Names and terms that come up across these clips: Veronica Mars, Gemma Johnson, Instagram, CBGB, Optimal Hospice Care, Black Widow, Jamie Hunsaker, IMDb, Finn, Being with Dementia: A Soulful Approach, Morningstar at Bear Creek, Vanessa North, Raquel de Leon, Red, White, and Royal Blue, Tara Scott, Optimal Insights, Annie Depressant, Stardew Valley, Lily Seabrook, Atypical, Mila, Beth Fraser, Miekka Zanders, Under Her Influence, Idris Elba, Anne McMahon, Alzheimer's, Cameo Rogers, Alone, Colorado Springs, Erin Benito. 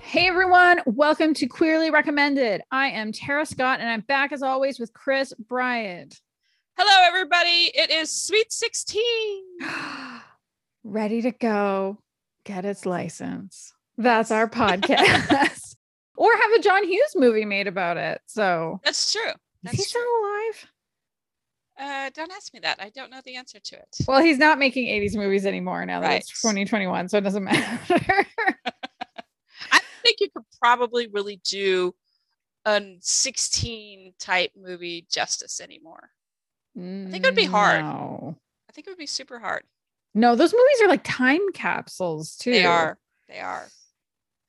Hey everyone, welcome to Queerly Recommended. I am Tara Scott and I'm back as always with Chris Bryant. Hello everybody, it is Sweet 16. Ready to go get its license. That's our podcast. Or have a John Hughes movie made about it. So that's true. Is he still alive? Don't ask me that. I don't know the answer to it. Well, he's not making 80s movies anymore now that it's 2021, so it doesn't matter. I think you could probably really do a 16 type movie justice anymore. I think it would be hard. No. I think it would be super hard. No, those movies are like time capsules too. They are.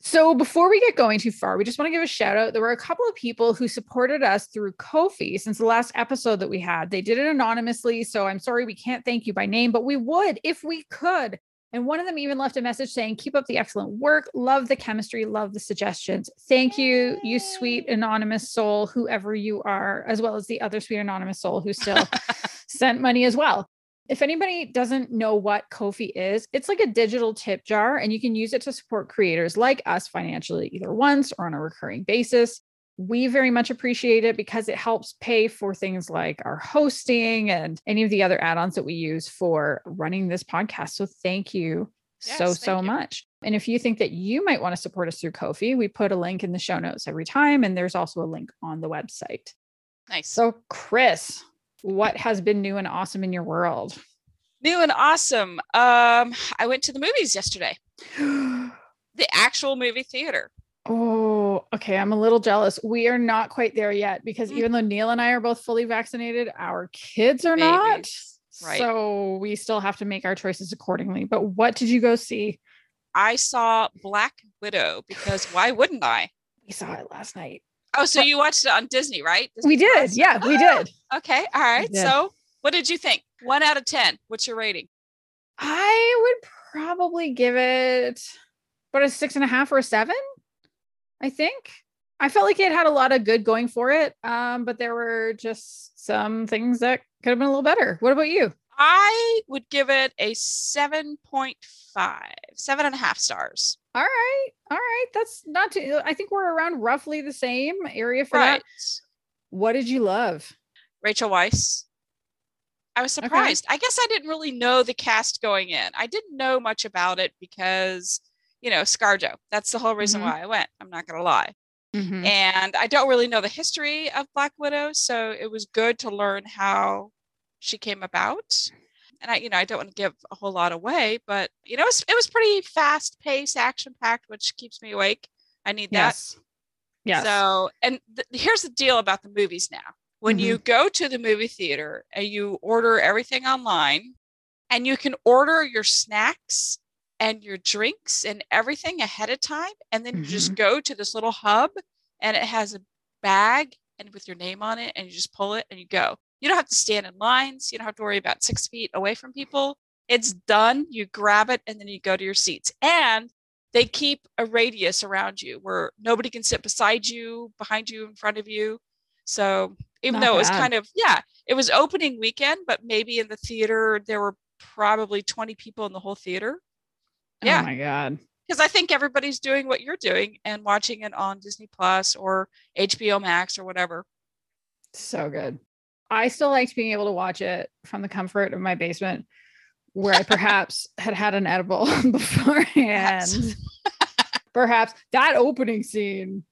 So before we get going too far, we just want to give a shout out. There were a couple of people who supported us through Ko-fi since the last episode that we had. They did it anonymously, so I'm sorry we can't thank you by name, but we would if we could. And one of them even left a message saying, keep up the excellent work. Love the chemistry. Love the suggestions. Thank you, you sweet anonymous soul, whoever you are, as well as the other sweet anonymous soul who still sent money as well. If anybody doesn't know what Ko-fi is, it's like a digital tip jar and you can use it to support creators like us financially, either once or on a recurring basis. We very much appreciate it because it helps pay for things like our hosting and any of the other add-ons that we use for running this podcast. So thank you so much. And if you think that you might want to support us through Ko-fi, we put a link in the show notes every time. And there's also a link on the website. Nice. So Chris, what has been new and awesome in your world? New and awesome. I went to the movies yesterday. The actual movie theater. Oh, okay. I'm a little jealous. We are not quite there yet because even though Neil and I are both fully vaccinated, our kids are not. Right. So we still have to make our choices accordingly. But what did you go see? I saw Black Widow because why wouldn't I? We saw it last night. Oh, so you watched it on Disney, right? Disney we did. Plus? Yeah, we did. Okay. All right. So what did you think? 1 out of 10. What's your rating? I would probably give it about a 6.5 or a 7. I think I felt like it had a lot of good going for it. But there were just some things that could have been a little better. What about you? I would give it a 7.5, 7.5 stars. All right. That's not too, I think we're around roughly the same area for that. What did you love? Rachel Weisz. I was surprised. Okay. I guess I didn't really know the cast going in. I didn't know much about it because ScarJo. That's the whole reason why I went. I'm not going to lie. Mm-hmm. And I don't really know the history of Black Widow. So it was good to learn how she came about. And I don't want to give a whole lot away, but it was pretty fast paced, action packed, which keeps me awake. I need that. Yes. So, and here's the deal about the movies now. When you go to the movie theater and you order everything online and you can order your snacks and your drinks and everything ahead of time. And then you just go to this little hub and it has a bag and with your name on it and you just pull it and you go. You don't have to stand in lines. You don't have to worry about 6 feet away from people. It's done. You grab it and then you go to your seats. And they keep a radius around you where nobody can sit beside you, behind you, in front of you. So even though it was kind of, it was opening weekend, but maybe in the theater, there were probably 20 people in the whole theater. Yeah. Oh my God. Because I think everybody's doing what you're doing and watching it on Disney Plus or HBO Max or whatever. So good. I still liked being able to watch it from the comfort of my basement where I perhaps had an edible beforehand. Perhaps that opening scene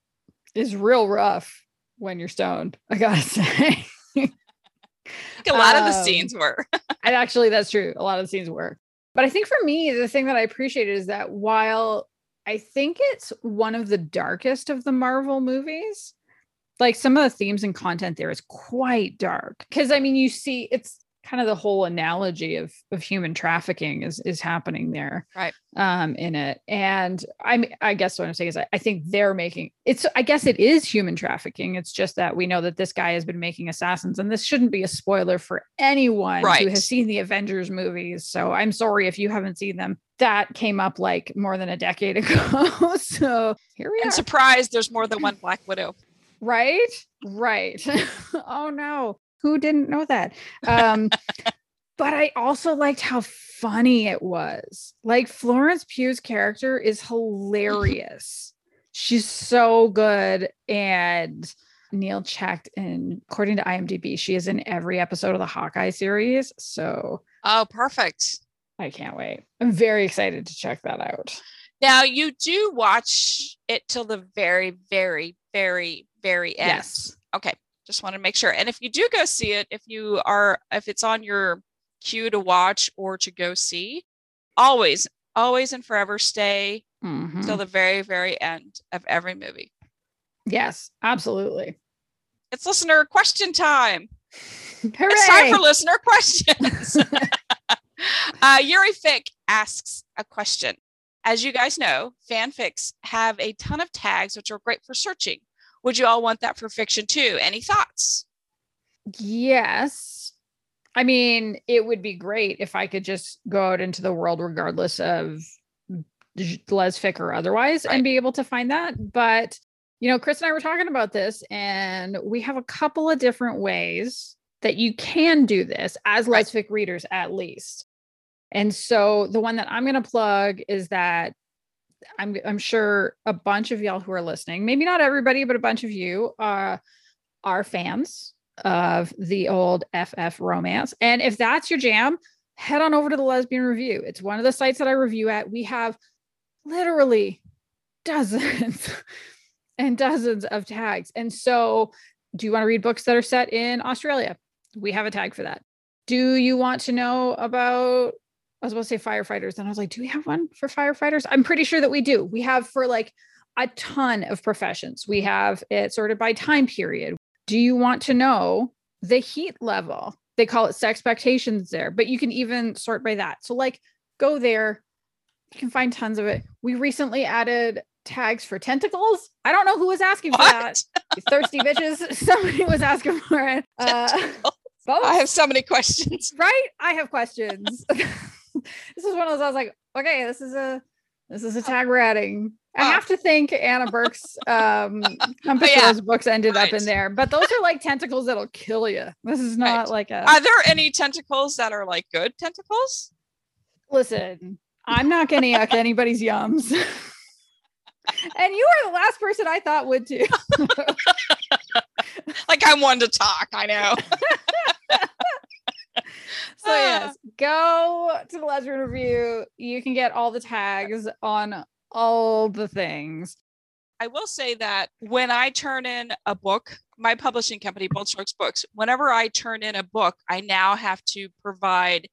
is real rough when you're stoned, I gotta say. A lot of the scenes were. And actually, that's true. A lot of the scenes were. But I think for me, the thing that I appreciated is that while I think it's one of the darkest of the Marvel movies, like some of the themes and content there is quite dark. Because I mean, you see, it's kind of the whole analogy of human trafficking is happening there, right? In it, and I guess what I'm saying is I think they're making it's. I guess it is human trafficking. It's just that we know that this guy has been making assassins, and this shouldn't be a spoiler for anyone who has seen the Avengers movies. So I'm sorry if you haven't seen them. That came up like more than a decade ago. So here we are. And surprise, there's more than one Black Widow. Right. Oh no. Who didn't know that? But I also liked how funny it was. Like, Florence Pugh's character is hilarious. She's so good. And Neil checked, and according to IMDb, she is in every episode of the Hawkeye series. So. Oh, perfect. I can't wait. I'm very excited to check that out. Now, you do watch it till the very, very, very, very end. Yes. Okay. Just want to make sure. And if you do go see it, if it's on your queue to watch or to go see, always, always and forever stay till the very, very end of every movie. Yes, absolutely. It's listener question time. Hooray! It's time for listener questions. Yuri Fick asks a question. As you guys know, fanfics have a ton of tags, which are great for searching. Would you all want that for fiction too? Any thoughts? Yes. I mean, it would be great if I could just go out into the world, regardless of lesfic or otherwise, right, and be able to find that. But, you know, Chris and I were talking about this, and we have a couple of different ways that you can do this as lesfic readers, at least. And so the one that I'm going to plug is that I'm sure a bunch of y'all who are listening, maybe not everybody, but a bunch of you are fans of the old FF romance. And if that's your jam, head on over to the Lesbian Review. It's one of the sites that I review at. We have literally dozens and dozens of tags. And so, do you want to read books that are set in Australia? We have a tag for that. Do you want to know about, I was about to say firefighters, and I was like, do we have one for firefighters? I'm pretty sure that we do. We have for like a ton of professions. We have it sorted by time period. Do you want to know the heat level? They call it sexpectations there, but you can even sort by that. So like, go there. You can find tons of it. We recently added tags for tentacles. I don't know who was asking for that. You thirsty bitches. Somebody was asking for it. I have so many questions. Right? I have questions. This is one of those I was like, okay, this is a tag we're adding. I have to think Anna Burke's books ended up in there, but those are like tentacles that'll kill you. This is not like a. Are there any tentacles that are like good tentacles? Listen, I'm not going to yuck anybody's yums, and you are the last person I thought would too. Like, I'm one to talk. I know. So yes, go to the Lesbian Review. You can get all the tags on all the things. I will say that when I turn in a book, my publishing company, Bold Strokes Books, whenever I turn in a book, I now have to provide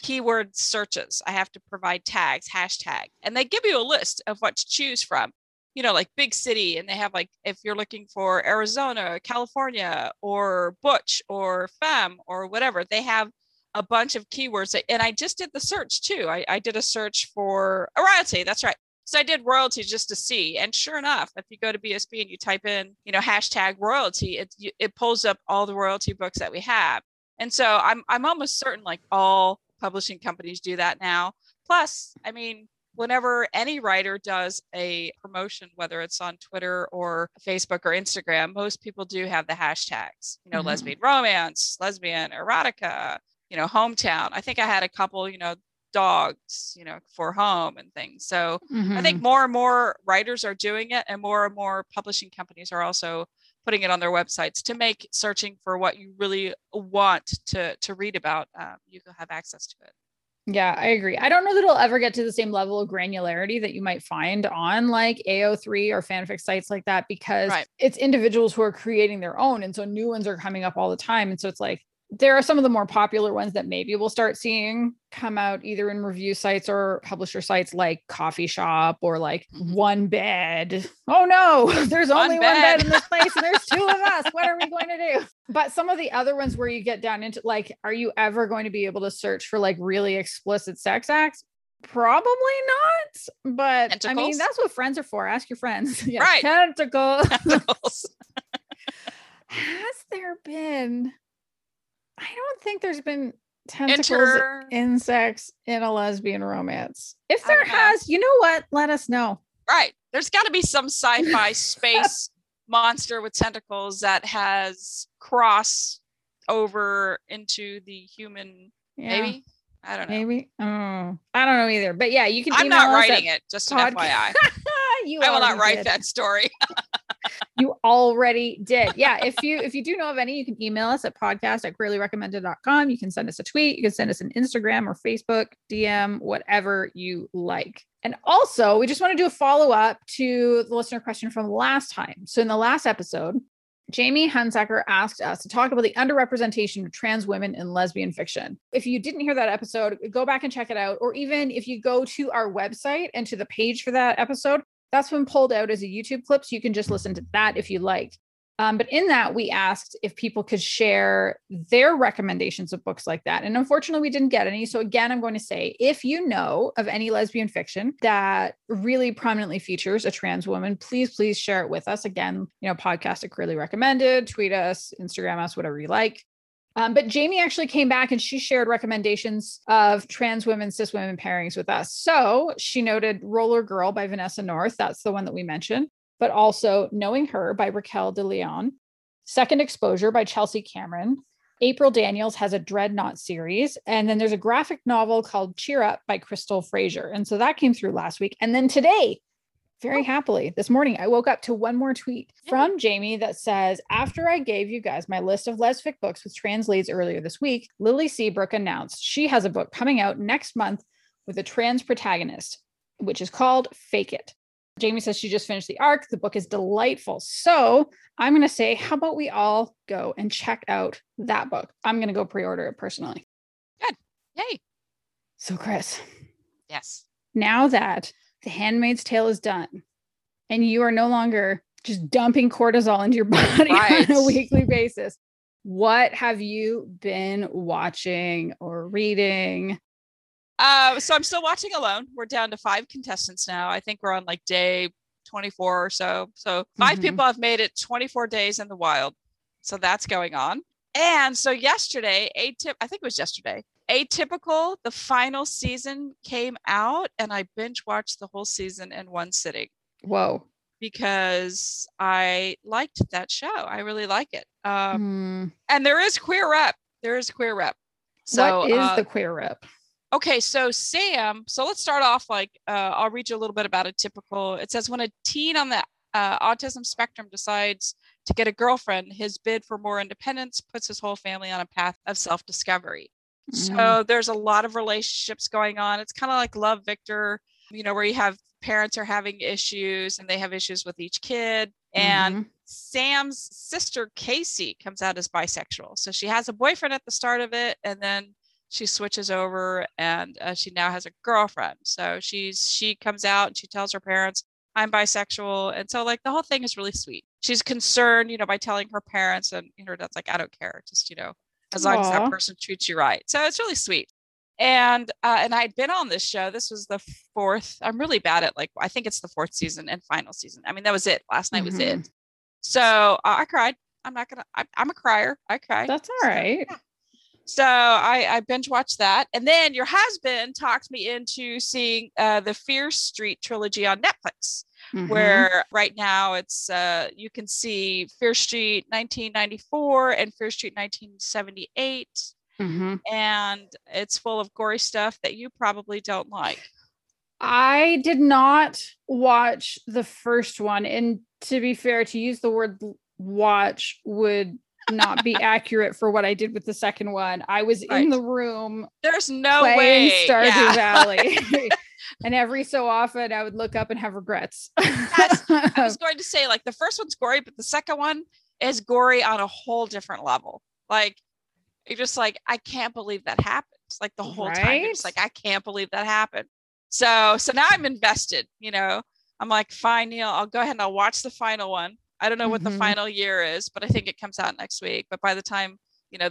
keyword searches. I have to provide tags, hashtag, and they give you a list of what to choose from. You know, like big city, and they have like, if you're looking for Arizona, California, or butch, or femme, or whatever, they have a bunch of keywords. And I just did the search too. I did a search for a royalty. That's right. So I did royalty just to see. And sure enough, if you go to BSB and you type in, you know, hashtag royalty, it pulls up all the royalty books that we have. And so I'm almost certain like all publishing companies do that now. Plus, I mean, whenever any writer does a promotion, whether it's on Twitter or Facebook or Instagram, most people do have the hashtags, you know, lesbian romance, lesbian erotica, you know, hometown. I think I had a couple, you know, dogs, you know, for home and things. So I think more and more writers are doing it, and more publishing companies are also putting it on their websites to make searching for what you really want to read about. You can have access to it. Yeah, I agree. I don't know that it'll ever get to the same level of granularity that you might find on like AO3 or fanfic sites like that, because it's individuals who are creating their own. And so new ones are coming up all the time. And so it's like, there are some of the more popular ones that maybe we'll start seeing come out either in review sites or publisher sites like Coffee Shop or like One Bed. Oh no, there's only one bed in this place and there's two of us. What are we going to do? But some of the other ones where you get down into like, are you ever going to be able to search for like really explicit sex acts? Probably not. But tentacles? I mean, that's what friends are for. Ask your friends. Yeah, right. Tentacles. Has there been... I don't think there's been tentacles, insects in a lesbian romance. If there has, you know what? Let us know. Right. There's got to be some sci-fi space monster with tentacles that has crossed over into the human Yeah. Maybe. I don't know. Maybe. Oh, I don't know either. But yeah, you can. I'm not writing it. Just an FYI. I will not write that story. You already did. Yeah. If you do know of any, you can email us at podcast@queerlyrecommended.com. You can send us a tweet. You can send us an Instagram or Facebook DM, whatever you like. And also, we just want to do a follow-up to the listener question from last time. So in the last episode, Jamie Hunsaker asked us to talk about the underrepresentation of trans women in lesbian fiction. If you didn't hear that episode, go back and check it out. Or even if you go to our website and to the page for that episode, that's been pulled out as a YouTube clip, so you can just listen to that if you like. But in that, we asked if people could share their recommendations of books like that. And unfortunately, we didn't get any. So again, I'm going to say, if you know of any lesbian fiction that really prominently features a trans woman, please, please share it with us. Again, you know, podcast@queerlyrecommended, tweet us, Instagram us, whatever you like. But Jamie actually came back and she shared recommendations of trans women, cis women pairings with us. So she noted Roller Girl by Vanessa North. That's the one that we mentioned. But also Knowing Her by Raquel de Leon, Second Exposure by Chelsea Cameron. April Daniels has a Dreadnought series. And then there's a graphic novel called Cheer Up by Crystal Fraser. And so that came through last week. And then today, very happily, this morning, I woke up to one more tweet from Jamie that says, after I gave you guys my list of lesfic books with trans leads earlier this week, Lily Seabrook announced she has a book coming out next month with a trans protagonist, which is called Fake It. Jamie says she just finished the arc. The book is delightful. So I'm going to say, how about we all go and check out that book? I'm going to go pre-order it personally. Good. Yay. So Chris. Yes. Now that The Handmaid's Tale is done and you are no longer just dumping cortisol into your body on a weekly basis, what have you been watching or reading? So I'm still watching Alone. We're down to 5 contestants now. I think we're on like day 24 or so. So 5 people have made it 24 days in the wild. So that's going on. And so yesterday, Atypical, the final season came out and I binge watched the whole season in one sitting. Whoa. Because I liked that show. I really like it. And there is queer rep. So what is the queer rep? Okay, so Sam, let's start off I'll read you a little bit about Atypical. It says, when a teen on the autism spectrum decides to get a girlfriend, his bid for more independence puts his whole family on a path of self-discovery. Mm-hmm. So there's a lot of relationships going on. It's kind of like Love, Victor, you know, where you have parents are having issues and they have issues with each kid. And Sam's sister, Casey, comes out as bisexual. So she has a boyfriend at the start of it, and then she switches over and she now has a girlfriend. So she comes out and she tells her parents, I'm bisexual. And so the whole thing is really sweet. She's concerned, by telling her parents, and her dad's like, I don't care. Just, as long as that person treats you right. So it's really sweet. And I'd been on this show. This was the 4th. I'm really bad at I think it's the 4th season and final season. I mean, that was it. Last night was it. So I cried. I'm a crier. I cry. That's all right. Yeah. So I binge watched that. And then your husband talked me into seeing the Fear Street trilogy on Netflix, where right now it's you can see Fear Street 1994 and Fear Street 1978. And it's full of gory stuff that you probably don't like. I did not watch the first one. And to be fair, to use the word watch would not be accurate for what I did with the second one. I was in the room. There's no way. Stardew Valley. And every so often I would look up and have regrets. I was going to say the first one's gory, but the second one is gory on a whole different level. You're just I can't believe that happened. The whole time. It's I can't believe that happened. So now I'm invested, I'm fine, Neil, I'll go ahead and I'll watch the final one. I don't know what the final year is, but I think it comes out next week. But by the time,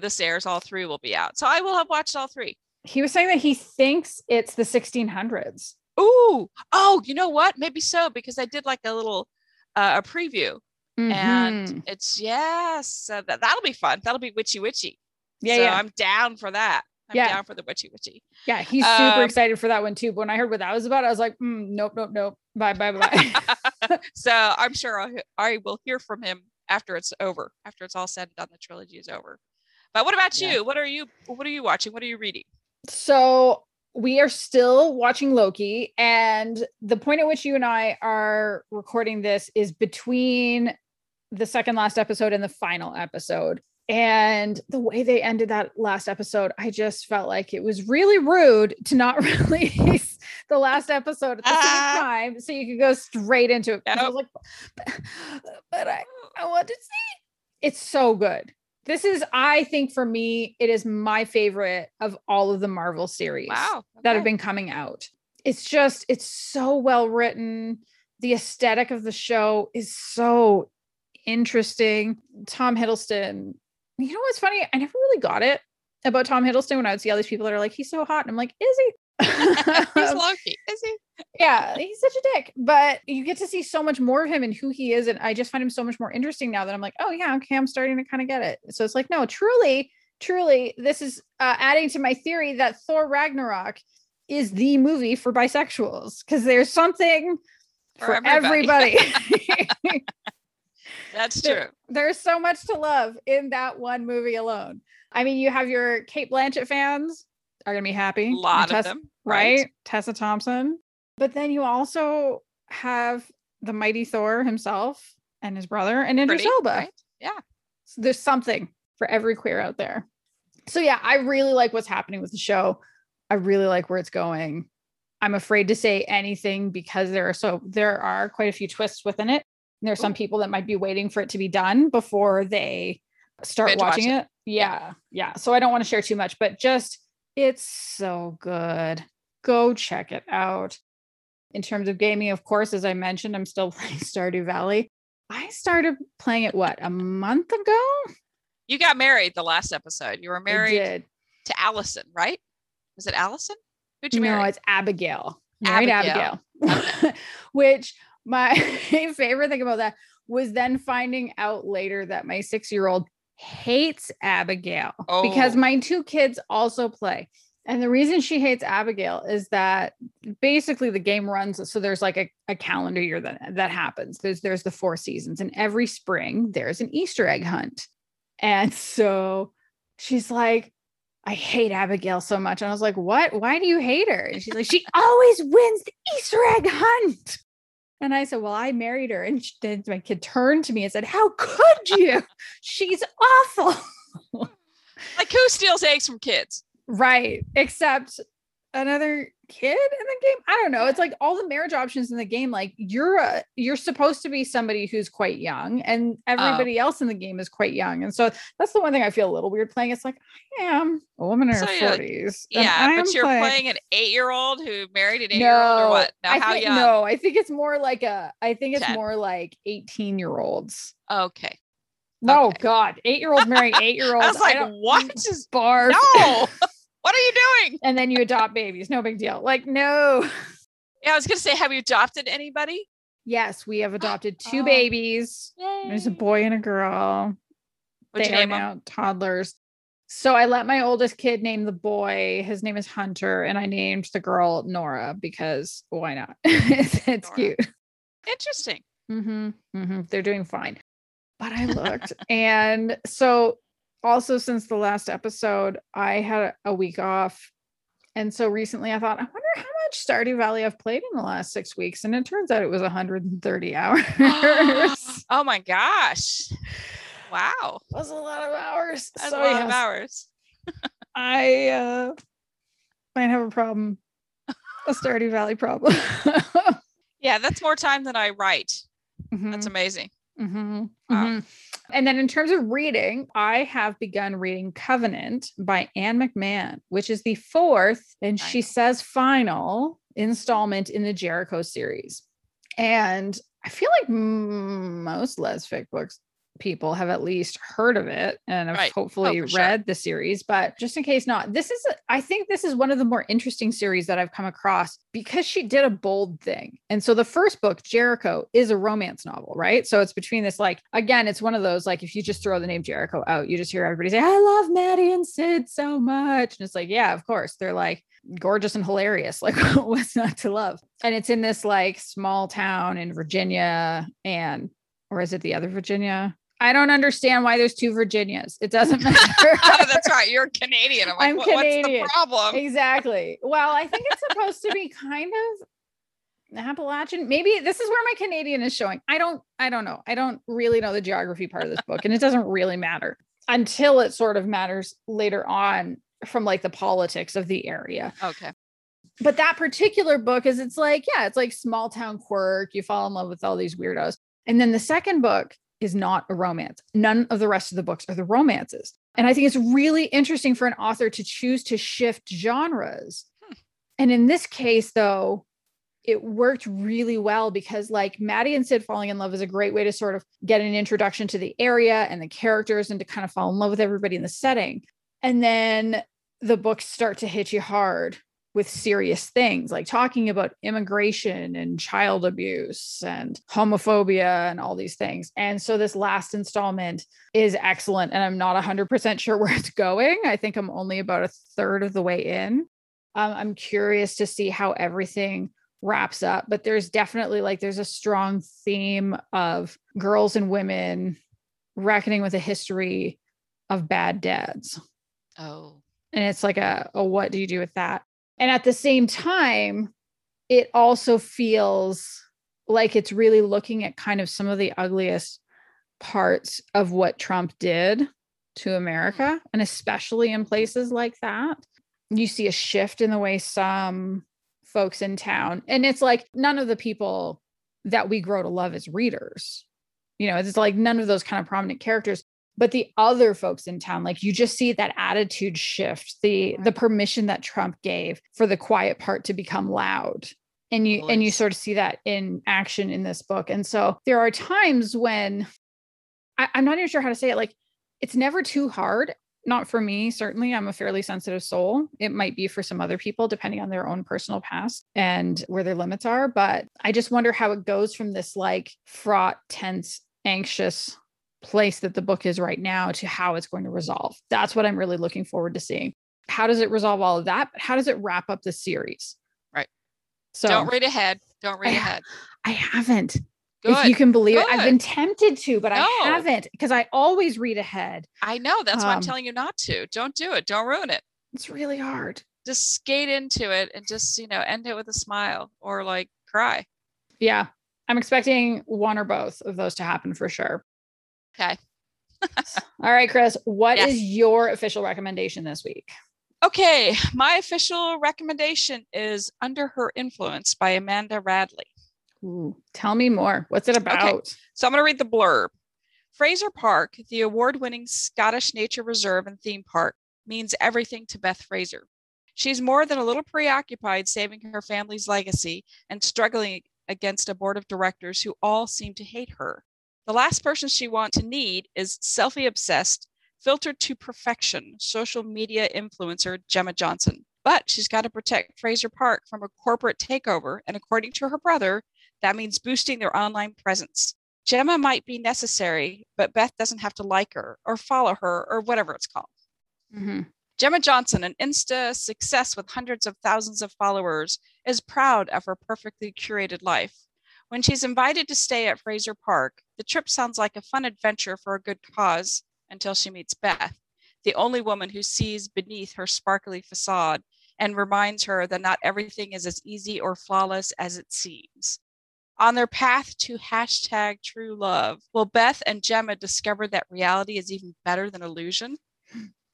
this airs, all 3 will be out. So I will have watched all 3. He was saying that he thinks it's the 1600s. Ooh. Oh, you know what? Maybe so, because I did a little, a preview and it's, so that'll be fun. That'll be witchy. Yeah. So I'm down for that. I'm down for the witchy. Yeah. He's super excited for that one too. But when I heard what that was about, I was like, nope. Bye. So I'm sure I will hear from him after it's all said and done. The trilogy is over. But what about you? What are you watching? What are you reading? So we are still watching Loki, and the point at which you and I are recording this is between the second last episode and the final episode. And the way they ended that last episode, I just felt like it was really rude to not release the last episode at the same time, so you could go straight into it. Nope. I was like, but I want to see. It's so good. This is, I think for me, it is my favorite of all of the Marvel series that have been coming out. It's just, it's so well written. The aesthetic of the show is so interesting. Tom Hiddleston. You know what's funny? I never really got it about Tom Hiddleston when I would see all these people that are like, he's so hot. And I'm like, is he? He's Loki, is he? Yeah, he's such a dick. But you get to see so much more of him and who he is. And I just find him so much more interesting now that I'm like, oh yeah, okay, I'm starting to kind of get it. So it's like, no, truly, this is adding to my theory that Thor Ragnarok is the movie for bisexuals, because there's something for everybody. That's true. There's so much to love in that one movie alone. I mean, you have your Cate Blanchett fans are going to be happy. A lot of them. Right? Tessa Thompson. But then you also have the mighty Thor himself and his brother and Idris Elba. Right? Yeah. So there's something for every queer out there. So yeah, I really like what's happening with the show. I really like where it's going. I'm afraid to say anything because there are quite a few twists within it. And there's some people that might be waiting for it to be done before they start watching it. Yeah. So I don't want to share too much, but just, it's so good. Go check it out. In terms of gaming, of course, as I mentioned, I'm still playing Stardew Valley. I started playing it, a month ago? You got married the last episode. You were married to Allison, right? Was it Allison? Who'd you marry? No, it's Abigail. Married Abigail. Okay. Which... my favorite thing about that was then finding out later that my 6-year-old hates Abigail because my 2 kids also play. And the reason she hates Abigail is that basically the game runs. So there's like a calendar year that happens. There's the 4 seasons, and every spring there's an Easter egg hunt. And so she's like, I hate Abigail so much. And I was like, what? Why do you hate her? And she's like, she always wins the Easter egg hunt. And I said, well, I married her. And my kid turned to me and said, how could you? She's awful. Like, who steals eggs from kids? Right. Except another kid in the game. I don't know. It's like all the marriage options in the game. Like you're supposed to be somebody who's quite young, and everybody else in the game is quite young. And so that's the one thing I feel a little weird playing. It's like, I am a woman in her 40s. Yeah. But you're playing an 8-year-old who married an 8-year-old or what? Now, how young? No, I think it's more like 18-year-olds. Okay. No, God. 8-year-olds marrying 8-year-olds. I was like, what is barf? No. What are you doing? And then you adopt babies. No big deal. Like, no. Yeah, I was going to say, have you adopted anybody? Yes, we have adopted 2 babies. Yay. There's a boy and a girl. What'd they are now toddlers. So I let my oldest kid name the boy. His name is Hunter. And I named the girl Nora because why not? It's cute. Interesting. Mm-hmm. They're doing fine. But I looked. And so... also, since the last episode, I had a week off. And so recently I thought, I wonder how much Stardew Valley I've played in the last 6 weeks. And it turns out it was 130 hours. Oh my gosh. Wow. That was a lot of hours. That's a lot of hours. I might have a problem. A Stardew Valley problem. Yeah, that's more time than I write. Mm-hmm. That's amazing. Mm-hmm. Wow. Mm-hmm. And then in terms of reading, I have begun reading Covenant by Anne McMahon, which is the 4th, and she says final installment in the Jericho series. And I feel like most lesfic books people have at least heard of it and have hopefully read the series, but just in case not, I think this is one of the more interesting series that I've come across because she did a bold thing. And so the first book, Jericho, is a romance novel, right? So it's between this, like, again, it's one of those, like, if you just throw the name Jericho out, you just hear everybody say, I love Maddie and Sid so much. And it's like, yeah, of course. They're like gorgeous and hilarious. Like, what's not to love? And it's in this like small town in Virginia, or is it the other Virginia? I don't understand why there's two Virginias. It doesn't matter. That's right. You're Canadian. I'm like, Canadian. What's the problem? Exactly. Well, I think it's supposed to be kind of Appalachian. Maybe this is where my Canadian is showing. I don't know. I don't really know the geography part of this book, and it doesn't really matter until it sort of matters later on from like the politics of the area. Okay. But that particular book is, it's like, yeah, it's like small town quirk. You fall in love with all these weirdos. And then the second book is not a romance. None of the rest of the books are the romances. And I think it's really interesting for an author to choose to shift genres. And in this case, though, it worked really well because like Maddie and Sid falling in love is a great way to sort of get an introduction to the area and the characters and to kind of fall in love with everybody in the setting. And then the books start to hit you hard with serious things, like talking about immigration and child abuse and homophobia and all these things. And so this last installment is excellent. And I'm not 100% sure where it's going. I think I'm only about a third of the way in. I'm curious to see how everything wraps up, but there's definitely like, there's a strong theme of girls and women reckoning with a history of bad dads. Oh, and it's like a what do you do with that? And at the same time, it also feels like it's really looking at kind of some of the ugliest parts of what Trump did to America. And especially in places like that, you see a shift in the way some folks in town, and it's like none of the people that we grow to love as readers, you know, it's like none of those kind of prominent characters. But the other folks in town, like you just see that attitude shift, the permission that Trump gave for the quiet part to become loud. And you sort of see that in action in this book. And so there are times when I'm not even sure how to say it. Like it's never too hard. Not for me, certainly. I'm a fairly sensitive soul. It might be for some other people, depending on their own personal past and where their limits are. But I just wonder how it goes from this like fraught, tense, anxious place that the book is right now to how it's going to resolve. That's what I'm really looking forward to seeing. How does it resolve all of that? How does it wrap up the series? Right. So don't read ahead. I haven't. Good. If you can believe it. I've been tempted to, but I haven't, because I always read ahead. I know. That's why I'm telling you not to. Don't do it. Don't ruin it. It's really hard. Just skate into it and just, you know, end it with a smile or like cry. Yeah. I'm expecting one or both of those to happen for sure. Okay. All right, Chris, what is your official recommendation this week? Okay. My official recommendation is Under Her Influence by Amanda Radley. Ooh, tell me more. What's it about? Okay. So I'm going to read the blurb. Fraser Park, the award-winning Scottish nature reserve and theme park, means everything to Beth Fraser. She's more than a little preoccupied saving her family's legacy and struggling against a board of directors who all seem to hate her. The last person she wants to need is selfie-obsessed, filtered to perfection, social media influencer Gemma Johnson. But she's got to protect Fraser Park from a corporate takeover, and according to her brother, that means boosting their online presence. Gemma might be necessary, but Beth doesn't have to like her or follow her or whatever it's called. Mm-hmm. Gemma Johnson, an Insta success with hundreds of thousands of followers, is proud of her perfectly curated life. When she's invited to stay at Fraser Park, the trip sounds like a fun adventure for a good cause until she meets Beth, the only woman who sees beneath her sparkly facade and reminds her that not everything is as easy or flawless as it seems. On their path to hashtag true love, will Beth and Gemma discover that reality is even better than illusion?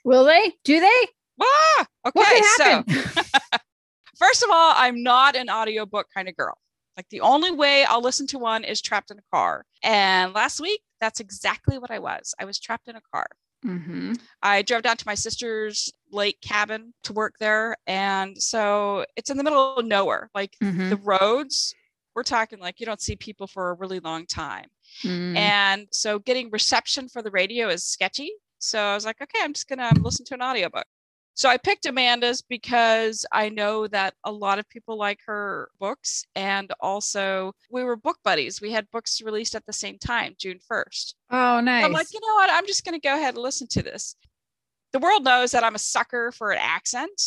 Will they? Do they? Ah, okay, so first of all, I'm not an audiobook kind of girl. Like the only way I'll listen to one is trapped in a car. And last week, that's exactly what I was. I was trapped in a car. Mm-hmm. I drove down to my sister's lake cabin to work there. And so it's in the middle of nowhere. Like the roads, we're talking like you don't see people for a really long time. Mm. And so getting reception for the radio is sketchy. So I was like, okay, I'm just going to listen to an audiobook. So I picked Amanda's because I know that a lot of people like her books, and also we were book buddies. We had books released at the same time, June 1st. Oh, nice. I'm like, you know what? I'm just going to go ahead and listen to this. The world knows that I'm a sucker for an accent.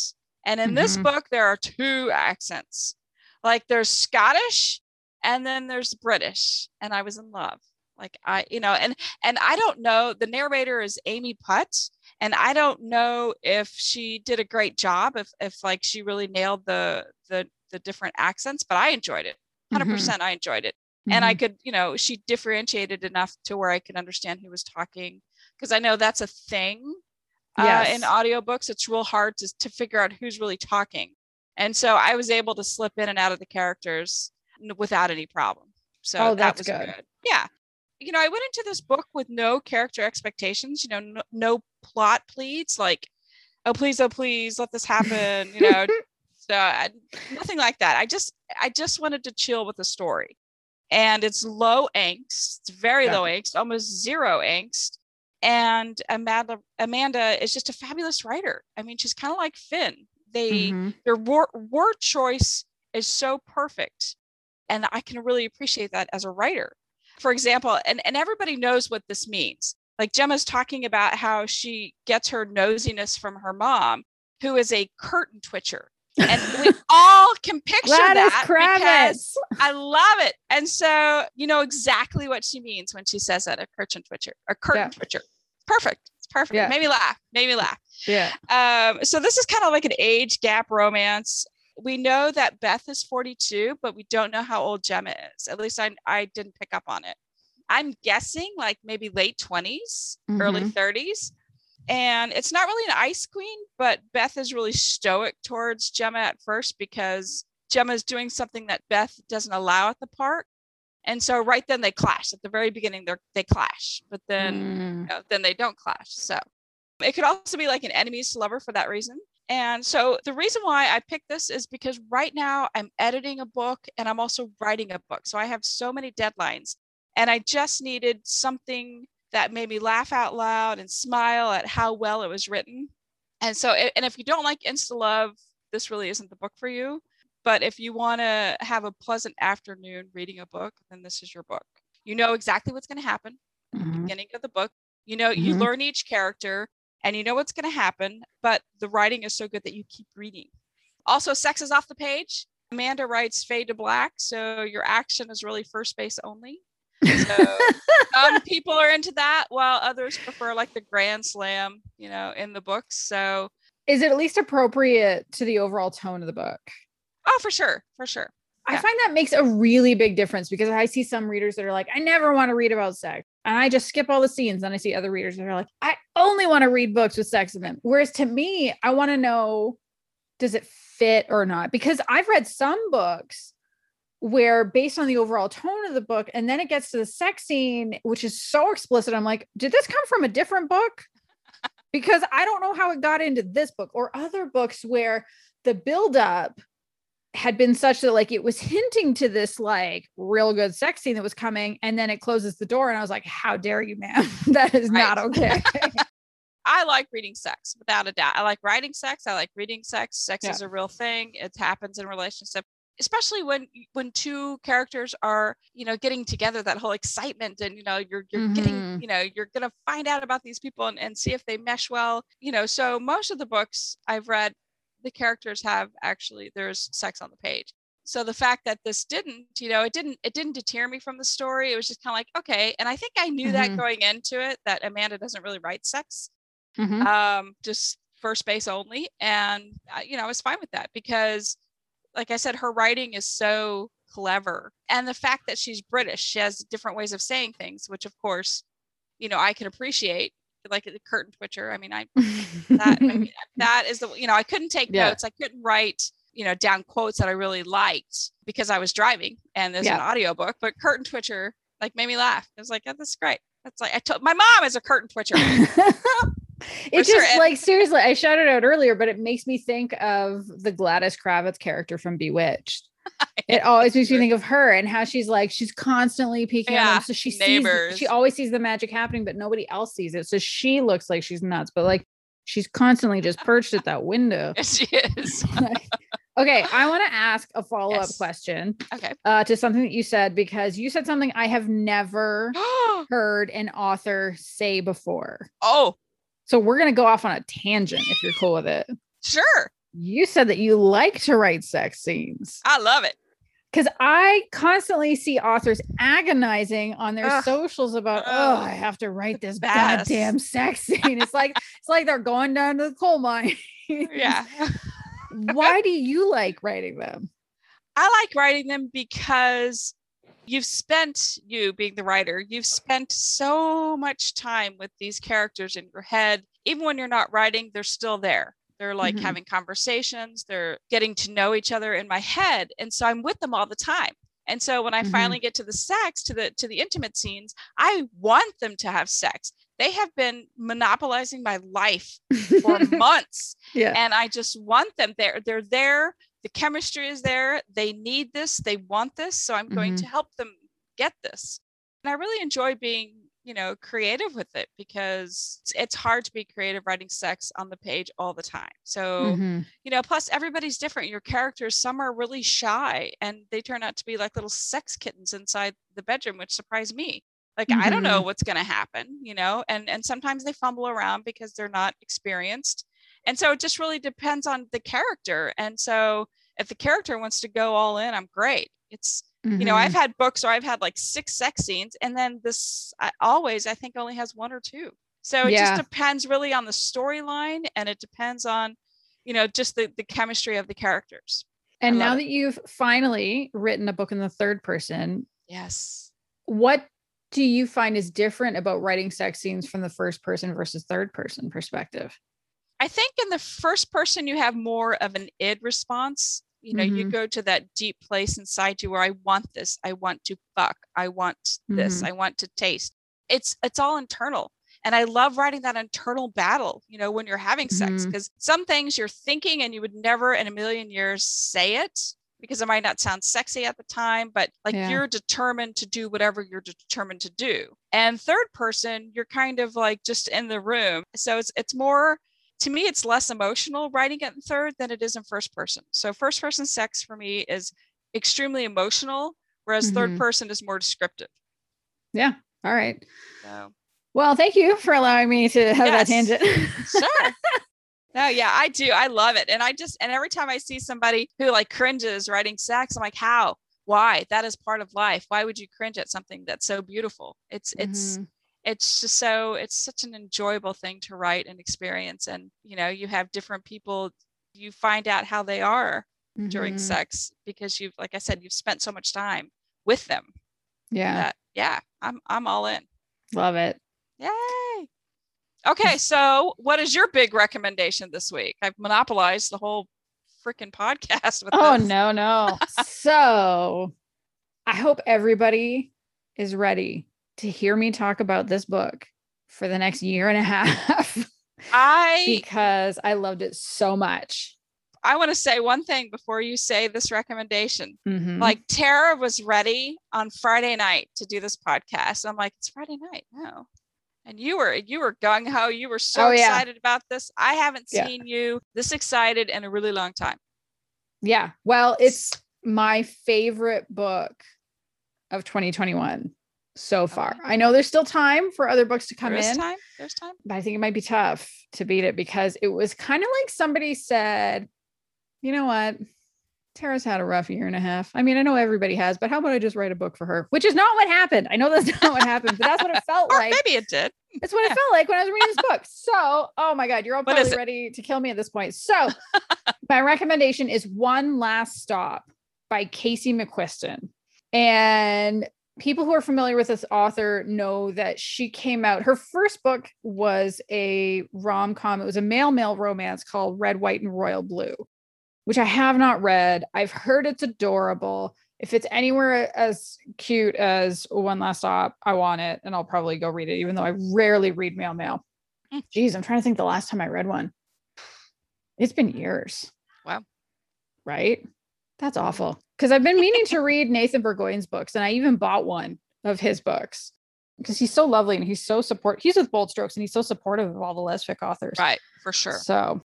And in this book, there are two accents. Like there's Scottish and then there's British, and I was in love. Like I, you know, and I don't know, the narrator is Amy Putt, and I don't know if she did a great job, if like she really nailed the different accents, but I enjoyed it 100%. I enjoyed it. Mm-hmm. And I could, you know, she differentiated enough to where I could understand who was talking. Cause I know that's a thing in audiobooks. It's real hard to figure out who's really talking. And so I was able to slip in and out of the characters without any problem. So that was good. Yeah. You know, I went into this book with no character expectations, you know, no plot pleads like, oh, please let this happen. You know, so nothing like that. I just wanted to chill with the story, and it's low angst. It's very low angst, almost zero angst. And Amanda is just a fabulous writer. I mean, she's kind of like Finn. Their word choice is so perfect. And I can really appreciate that as a writer. For example, and everybody knows what this means. Like Gemma's talking about how she gets her nosiness from her mom, who is a curtain twitcher. And we all can picture that because I love it. And so you know exactly what she means when she says that, a curtain twitcher. Perfect. It's perfect. Yeah. It made me laugh. Yeah. So this is kind of like an age gap romance. We know that Beth is 42, but we don't know how old Gemma is. At least I didn't pick up on it. I'm guessing like maybe late 20s, early 30s. And it's not really an ice queen, but Beth is really stoic towards Gemma at first because Gemma is doing something that Beth doesn't allow at the park. And so right then they clash. At the very beginning, they clash, but then, you know, then they don't clash. So it could also be like an enemies to lover for that reason. And so the reason why I picked this is because right now I'm editing a book and I'm also writing a book. So I have so many deadlines and I just needed something that made me laugh out loud and smile at how well it was written. And so, and if you don't like insta-love, this really isn't the book for you. But if you want to have a pleasant afternoon reading a book, then this is your book. You know exactly what's going to happen at the beginning of the book. You know, you learn each character. And you know what's going to happen, but the writing is so good that you keep reading. Also, sex is off the page. Amanda writes fade to black, so your action is really first base only. So some people are into that, while others prefer like the grand slam, you know, in the books. So is it at least appropriate to the overall tone of the book? Oh, for sure. For sure. Yeah. I find that makes a really big difference because I see some readers that are like, I never want to read about sex. And I just skip all the scenes. And I see other readers that are like, I only want to read books with sex in them. Whereas to me, I want to know, does it fit or not? Because I've read some books where based on the overall tone of the book, and then it gets to the sex scene, which is so explicit. I'm like, did this come from a different book? Because I don't know how it got into this book. Or other books where the buildup had been such that like it was hinting to this like real good sex scene that was coming, and then it closes the door and I was like, how dare you, ma'am? That is not okay. I like reading sex without a doubt. I like writing sex. I like reading sex. Sex is a real thing. It happens in a relationship, especially when two characters are, you know, getting together, that whole excitement, and you know you're getting, you know, you're gonna find out about these people and see if they mesh well, you know. So most of the books I've read, the characters have actually, there's sex on the page. So the fact that this didn't, you know, it didn't deter me from the story. It was just kind of like, okay. And I think I knew that going into it, that Amanda doesn't really write sex, just first base only. And you know, I was fine with that because like I said, her writing is so clever. And the fact that she's British, she has different ways of saying things, which of course, you know, I can appreciate. Like the curtain twitcher. I mean, that is the, you know, I couldn't take notes. I couldn't write, you know, down quotes that I really liked because I was driving and there's an audiobook, but curtain twitcher like made me laugh. It was like, oh, that's great. That's like, I told my mom is a curtain twitcher. Like, seriously, I shouted out earlier, but it makes me think of the Gladys Kravitz character from Bewitched. It always makes me think of her and how she's like, she's constantly peeking at them. So she sees, she always sees the magic happening, but nobody else sees it. So she looks like she's nuts, but like she's constantly just perched at that window. Yes, she is. Okay. I want to ask a follow-up question. Okay. To something that you said, because you said something I have never heard an author say before. Oh, so we're going to go off on a tangent if you're cool with it. Sure. You said that you like to write sex scenes. I love it. Because I constantly see authors agonizing on their socials about, I have to write this goddamn sex scene. It's like they're going down to the coal mine. Yeah. Why do you like writing them? I like writing them because you being the writer, you've spent so much time with these characters in your head. Even when you're not writing, they're still there. They're like mm-hmm. having conversations. They're getting to know each other in my head. And so I'm with them all the time. And so when I mm-hmm. finally get to the sex, to the intimate scenes, I want them to have sex. They have been monopolizing my life for months. Yeah. And I just want them there. They're there. The chemistry is there. They need this. They want this. So I'm mm-hmm. going to help them get this. And I really enjoy being creative with it, because it's hard to be creative writing sex on the page all the time. So, mm-hmm. Plus everybody's different. Your characters, some are really shy and they turn out to be like little sex kittens inside the bedroom, which surprised me. Like, mm-hmm. I don't know what's going to happen, and sometimes they fumble around because they're not experienced. And so it just really depends on the character. And so if the character wants to go all in, I'm great. It's, I've had books where I've had like 6 sex scenes, and then this I think only has 1 or 2. So it just depends really on the storyline, and it depends on, just the chemistry of the characters. And now that you've finally written a book in the third person. Yes. What do you find is different about writing sex scenes from the first person versus third person perspective? I think in the first person, you have more of an id response. You go to that deep place inside you where I want this. I want to fuck. I want this. I want to taste. It's all internal. And I love writing that internal battle, when you're having sex, because some things you're thinking and you would never in a million years say it, because it might not sound sexy at the time, but you're determined to do whatever you're determined to do. And third person, you're kind of like just in the room. So it's more, to me, it's less emotional writing it in third than it is in first person. So first person sex for me is extremely emotional, whereas third person is more descriptive. Yeah. All right. So. Well, thank you for allowing me to have that tangent. Sure. No, yeah, I do. I love it. And and every time I see somebody who like cringes writing sex, I'm like, how? Why? That is part of life. Why would you cringe at something that's so beautiful? It's just so, it's such an enjoyable thing to write and experience. And, you have different people, you find out how they are during sex, because you've, like I said, you've spent so much time with them. Yeah. I'm all in. Love it. Yay. Okay. So what is your big recommendation this week? I've monopolized the whole freaking podcast with this. No. So I hope everybody is ready to hear me talk about this book for the next 1.5 years. Because I loved it so much. I want to say one thing before you say this recommendation. Like, Tara was ready on Friday night to do this podcast. I'm like, it's Friday night now. And you were gung ho. You were so excited about this. I haven't seen you this excited in a really long time. Yeah. Well, it's my favorite book of 2021. So far. Okay. I know there's still time for other books to come in. There's time. But I think it might be tough to beat it, because it was kind of like somebody said, you know what? Tara's had a rough 1.5 years. I mean, I know everybody has, but how about I just write a book for her? Which is not what happened. I know that's not what happened, but that's what it felt like. Maybe it did. That's what it felt like when I was reading this book. So, oh my God, you're all probably ready to kill me at this point. So my recommendation is One Last Stop by Casey McQuiston. And people who are familiar with this author know that she came out, her first book was a rom-com. It was a male-male romance called Red, White, and Royal Blue, which I have not read. I've heard it's adorable. If it's anywhere as cute as One Last Stop, I want it. And I'll probably go read it, even though I rarely read male-male. Geez, I'm trying to think the last time I read one. It's been years. Wow. Right? That's awful. Because I've been meaning to read Nathan Burgoyne's books, and I even bought one of his books because he's so lovely and he's so supportive. He's with Bold Strokes and he's so supportive of all the lesbian authors. Right, for sure. So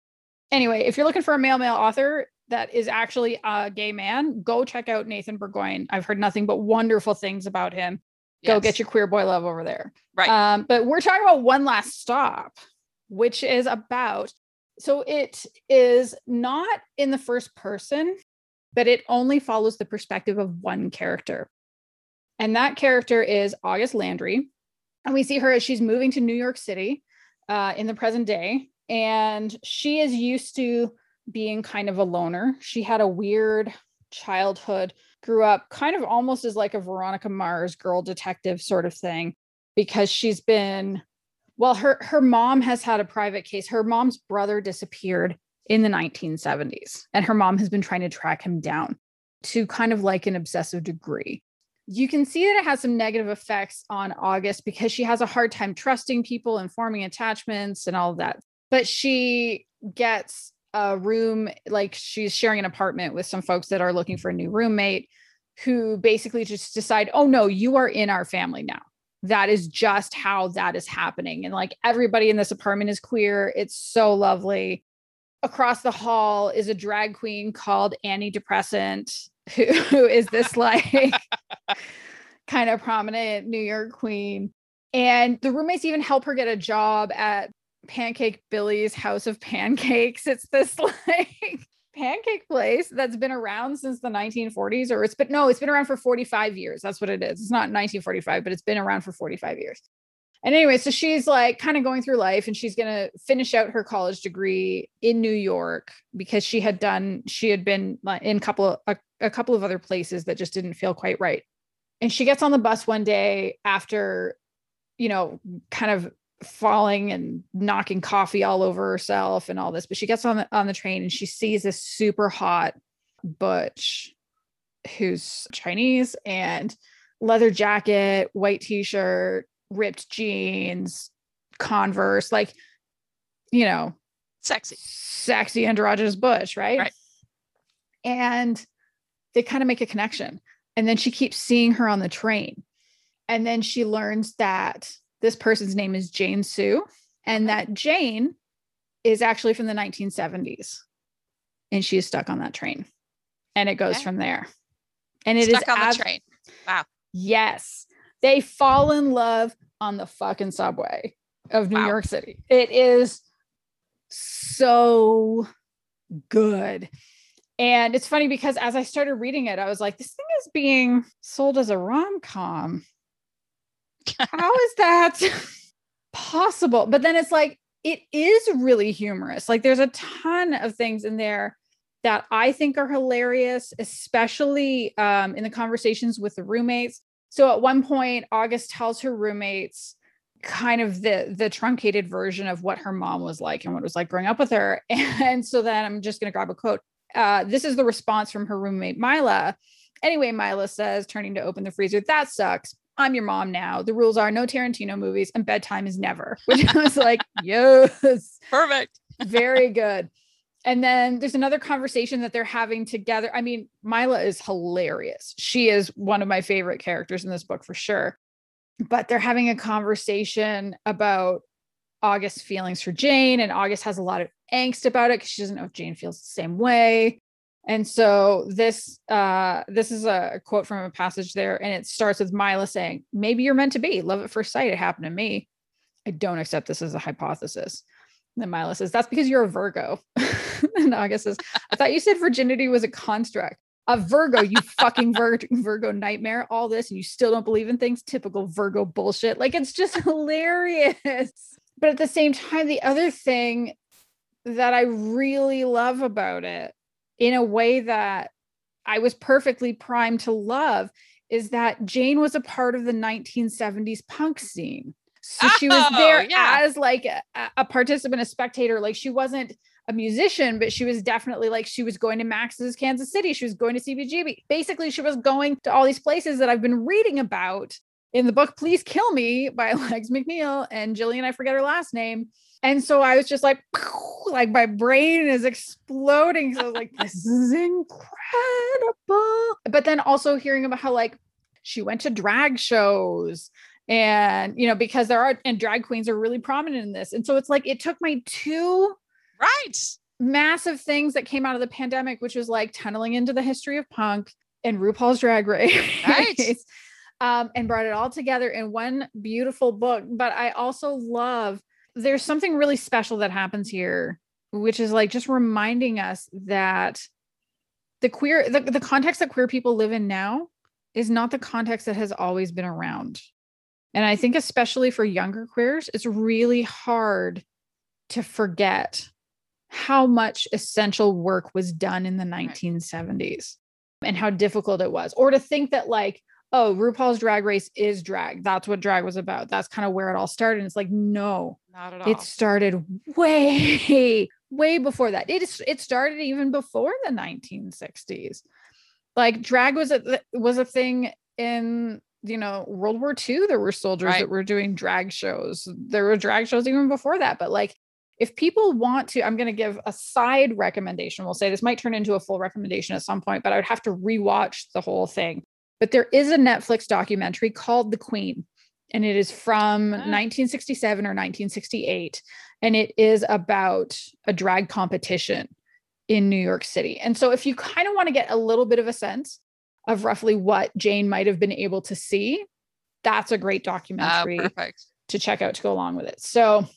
anyway, if you're looking for a male-male author that is actually a gay man, go check out Nathan Burgoyne. I've heard nothing but wonderful things about him. Yes. Go get your queer boy love over there. Right. But we're talking about One Last Stop, which is about, so it is not in the first person. but it only follows the perspective of one character. And that character is August Landry. And we see her as she's moving to New York City in the present day. And she is used to being kind of a loner. She had a weird childhood, grew up kind of almost as like a Veronica Mars girl detective sort of thing, because she's been, well, her mom has had a private case. Her mom's brother disappeared in the 1970s, and her mom has been trying to track him down to kind of like an obsessive degree. You can see that it has some negative effects on August because she has a hard time trusting people and forming attachments and all of that. But she gets a room, like she's sharing an apartment with some folks that are looking for a new roommate, who basically just decide, oh no, you are in our family now. That is just how that is happening. And like everybody in this apartment is queer. It's so lovely. Across the hall is a drag queen called Annie Depressant, who is this like kind of prominent New York queen. And the roommates even help her get a job at Pancake Billy's House of Pancakes. It's this like pancake place that's been around since the 1940s, or it's been around for 45 years. That's what it is. It's not 1945, but it's been around for 45 years. And anyway, so she's like kind of going through life, and she's going to finish out her college degree in New York because she had been in a couple of other places that just didn't feel quite right. And she gets on the bus one day after, kind of falling and knocking coffee all over herself and all this, but she gets on the train and she sees this super hot butch who's Chinese, and leather jacket, white t-shirt, ripped jeans, Converse, like, sexy androgynous butch, right? And they kind of make a connection. And then she keeps seeing her on the train. And then she learns that this person's name is Jane Sue, and that Jane is actually from the 1970s, and she is stuck on that train, and it goes from there. And it stuck is on the train. Wow. Yes. They fall in love on the fucking subway of New York City. It is so good. And it's funny because as I started reading it, I was like, this thing is being sold as a rom-com. How is that possible? But then it's like, it is really humorous. Like there's a ton of things in there that I think are hilarious, especially in the conversations with the roommates. So at one point, August tells her roommates kind of the truncated version of what her mom was like and what it was like growing up with her. And so then I'm just going to grab a quote. This is the response from her roommate, Mila. Anyway, Mila says, turning to open the freezer, "That sucks. I'm your mom now. The rules are no Tarantino movies and bedtime is never," which I was like, yes, perfect. Very good. And then there's another conversation that they're having together. I mean, Mila is hilarious. She is one of my favorite characters in this book for sure. But they're having a conversation about August's feelings for Jane, and August has a lot of angst about it because she doesn't know if Jane feels the same way. And so this is a quote from a passage there, and it starts with Mila saying, "Maybe you're meant to be. Love at first sight. It happened to me. I don't accept this as a hypothesis." And then Mila says, "That's because you're a Virgo." And August says, "I thought you said virginity was a construct." A Virgo, you fucking Virgo nightmare, all this, and you still don't believe in things. Typical Virgo bullshit. Like, it's just hilarious. But at the same time, the other thing that I really love about it, in a way that I was perfectly primed to love, is that Jane was a part of the 1970s punk scene. So she was there as like a participant, a spectator. Like she wasn't a musician, but she was definitely like, she was going to Max's Kansas City. She was going to CBGB. Basically, she was going to all these places that I've been reading about in the book, Please Kill Me by Legs McNeil and Jillian, I forget her last name. And so I was just like my brain is exploding. So I was like, this is incredible. But then also hearing about how like she went to drag shows and, because drag queens are really prominent in this. And so it's like, it took my two massive things that came out of the pandemic, which was like tunneling into the history of punk and RuPaul's Drag Race. Right. And brought it all together in one beautiful book. But I also love, there's something really special that happens here, which is like just reminding us that the context that queer people live in now is not the context that has always been around. And I think especially for younger queers, it's really hard to forget how much essential work was done in the 1970s and how difficult it was, or to think that like, oh, RuPaul's Drag Race is drag. That's what drag was about. That's kind of where it all started. And it's like, no, not at all. It started way, way before that. It started even before the 1960s. Like drag was a thing in, you know, World War II. There were soldiers that were doing drag shows. There were drag shows even before that. But like, if people want to, I'm going to give a side recommendation. We'll say this might turn into a full recommendation at some point, but I would have to rewatch the whole thing. But there is a Netflix documentary called The Queen, and it is from 1967 or 1968. And it is about a drag competition in New York City. And so if you kind of want to get a little bit of a sense of roughly what Jane might have been able to see, that's a great documentary to check out to go along with it. So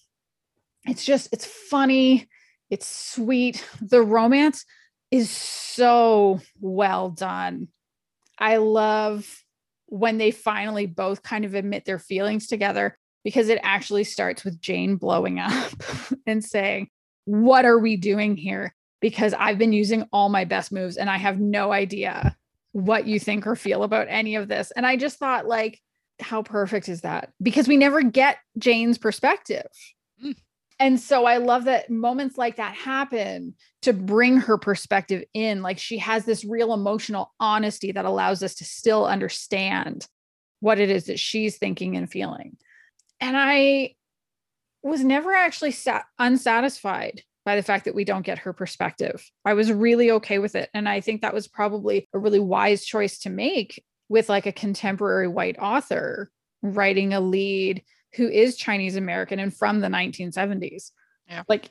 it's just, it's funny. It's sweet. The romance is so well done. I love when they finally both kind of admit their feelings together, because it actually starts with Jane blowing up and saying, what are we doing here? Because I've been using all my best moves and I have no idea what you think or feel about any of this. And I just thought, like, how perfect is that? Because we never get Jane's perspective. Mm. And so I love that moments like that happen to bring her perspective in. Like, she has this real emotional honesty that allows us to still understand what it is that she's thinking and feeling. And I was never actually unsatisfied by the fact that we don't get her perspective. I was really okay with it. And I think that was probably a really wise choice to make with like a contemporary white author writing a lead who is Chinese American and from the 1970s. Yeah. Like,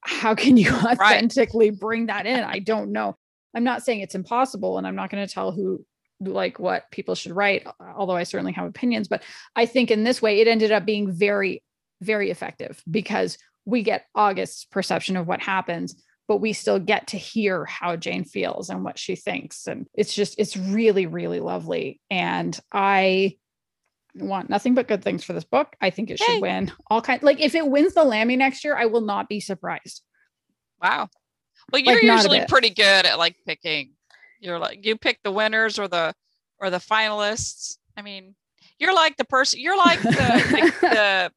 how can you authentically bring that in? I don't know. I'm not saying it's impossible, and I'm not going to tell who, like, what people should write, although I certainly have opinions, but I think in this way, it ended up being very, very effective because we get August's perception of what happens, but we still get to hear how Jane feels and what she thinks. And it's just, it's really, really lovely. And I want nothing but good things for this book. I think it should win all kinds. Like, if it wins the Lammy next year, I will not be surprised. Wow. Well, you're like, usually pretty good at like picking. You're like, you pick the winners or the finalists. I mean, you're like the person, you're like the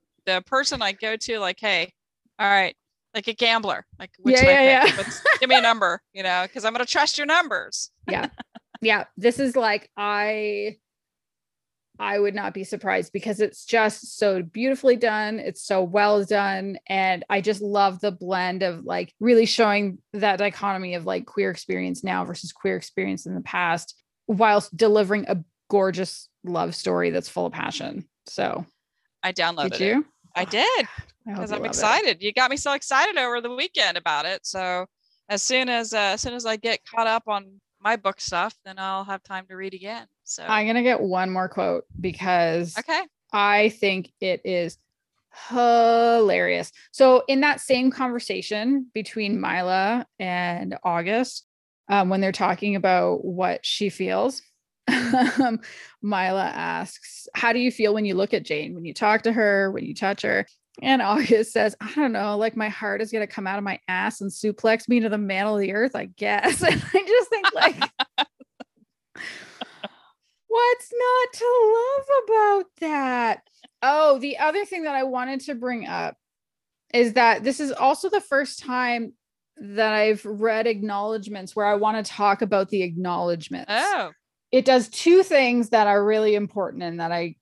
person I go to, like, hey, all right, like a gambler, like, which I pick? Give me a number, you know, because I'm going to trust your numbers. Yeah. This is like, I would not be surprised because it's just so beautifully done. It's so well done. And I just love the blend of like really showing that dichotomy of like queer experience now versus queer experience in the past, whilst delivering a gorgeous love story that's full of passion. So I downloaded it. Did you? I did, because I'm excited. You got me so excited over the weekend about it. So as soon as I get caught up on my book stuff, then I'll have time to read again. So I'm going to get one more quote because I think it is hilarious. So in that same conversation between Mila and August, when they're talking about what she feels, Mila asks, how do you feel when you look at Jane, when you talk to her, when you touch her? And August says, I don't know, like my heart is going to come out of my ass and suplex me to the mantle of the earth, I guess. And I just think, like, what's not to love about that? Oh, the other thing that I wanted to bring up is that this is also the first time that I've read acknowledgements where I want to talk about the acknowledgements. Oh, it does two things that are really important and that I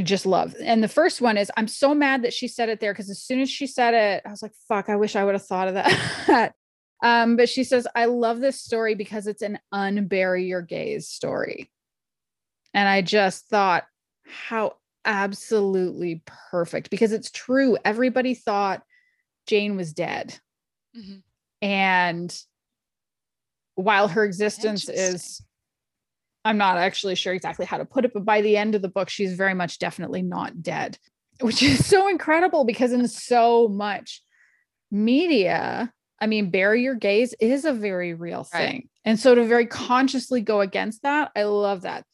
just love. And the first one is, I'm so mad that she said it there, because as soon as she said it, I was like, fuck, I wish I would have thought of that. But she says, I love this story because it's an unbury your gaze story. And I just thought, how absolutely perfect, because it's true. Everybody thought Jane was dead. Mm-hmm. And while her existence is, I'm not actually sure exactly how to put it, but by the end of the book, she's very much definitely not dead, which is so incredible, because in so much media, I mean, bury your gaze is a very real thing. And so to very consciously go against that, I love that.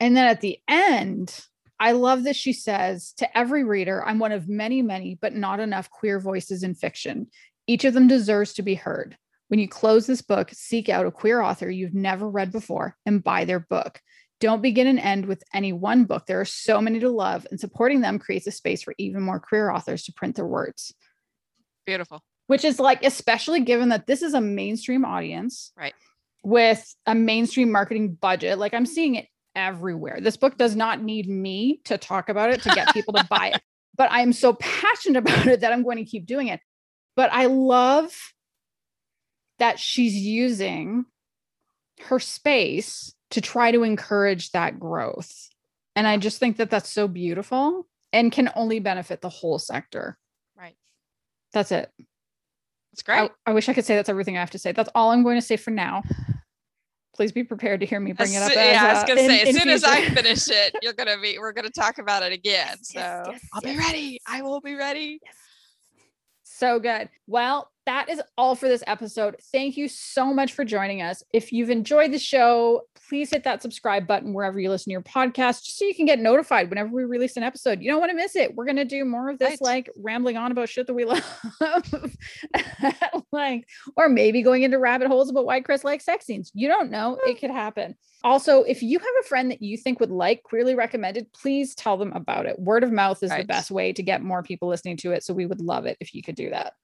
And then at the end, I love that she says to every reader, I'm one of many, many, but not enough queer voices in fiction. Each of them deserves to be heard. When you close this book, seek out a queer author you've never read before and buy their book. Don't begin and end with any one book. There are so many to love, and supporting them creates a space for even more queer authors to print their words. Beautiful. Which is like, especially given that this is a mainstream audience, right? With a mainstream marketing budget. Like, I'm seeing it everywhere. This book does not need me to talk about it to get people to buy it, but I am so passionate about it that I'm going to keep doing it. But I love that she's using her space to try to encourage that growth. And I just think that that's so beautiful and can only benefit the whole sector. Right. That's it. That's great. I wish I could say that's everything I have to say. That's all I'm going to say for now. Please be prepared to hear me bring it up. I was going to say, as soon as I finish it, we're going to talk about it again. Yes, I'll be ready. I will be ready. Yes. So good. Well, that is all for this episode. Thank you so much for joining us. If you've enjoyed the show, please hit that subscribe button wherever you listen to your podcast, just so you can get notified whenever we release an episode. You don't want to miss it. We're going to do more of this, right? Like rambling on about shit that we love, like, or maybe going into rabbit holes about why Chris likes sex scenes. You don't know. It could happen. Also, if you have a friend that you think would like Queerly Recommended, please tell them about it. Word of mouth is the best way to get more people listening to it. So we would love it if you could do that.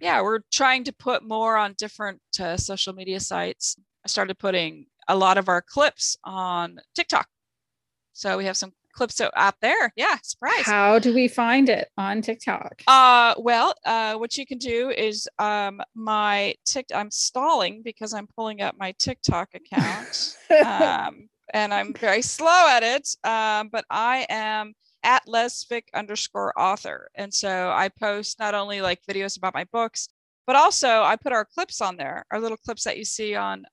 Yeah, we're trying to put more on different social media sites. I started putting a lot of our clips on TikTok. So we have some clips out there. Yeah, surprise. How do we find it on TikTok? What you can do is my TikTok. I'm stalling because I'm pulling up my TikTok account and I'm very slow at it. But I am at @lesfic_author. And so I post not only like videos about my books, but also I put our clips on there, our little clips that you see on,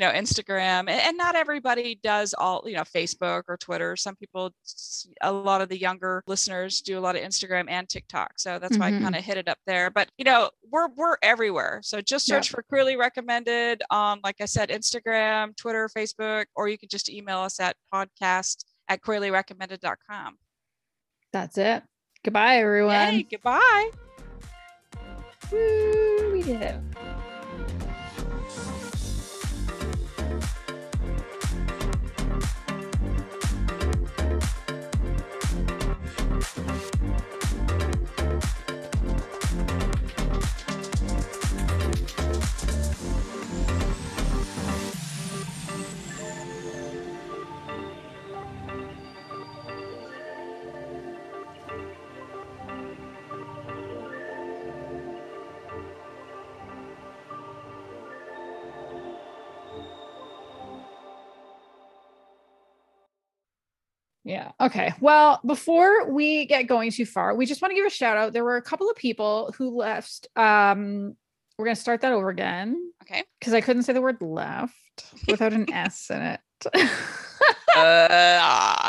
Instagram, and not everybody does all, Facebook or Twitter. Some people, a lot of the younger listeners do a lot of Instagram and TikTok. So that's why I kind of hit it up there, but we're everywhere. So just search for Queerly Recommended on, like I said, Instagram, Twitter, Facebook, or you can just email us at podcast@queerlyrecommended.com. That's it. Goodbye, everyone. Hey, goodbye. Woo, we did it. Yeah. Okay. Well, before we get going too far, we just want to give a shout out. There were a couple of people who left. We're going to start that over again. Okay. Because I couldn't say the word left without an S in it.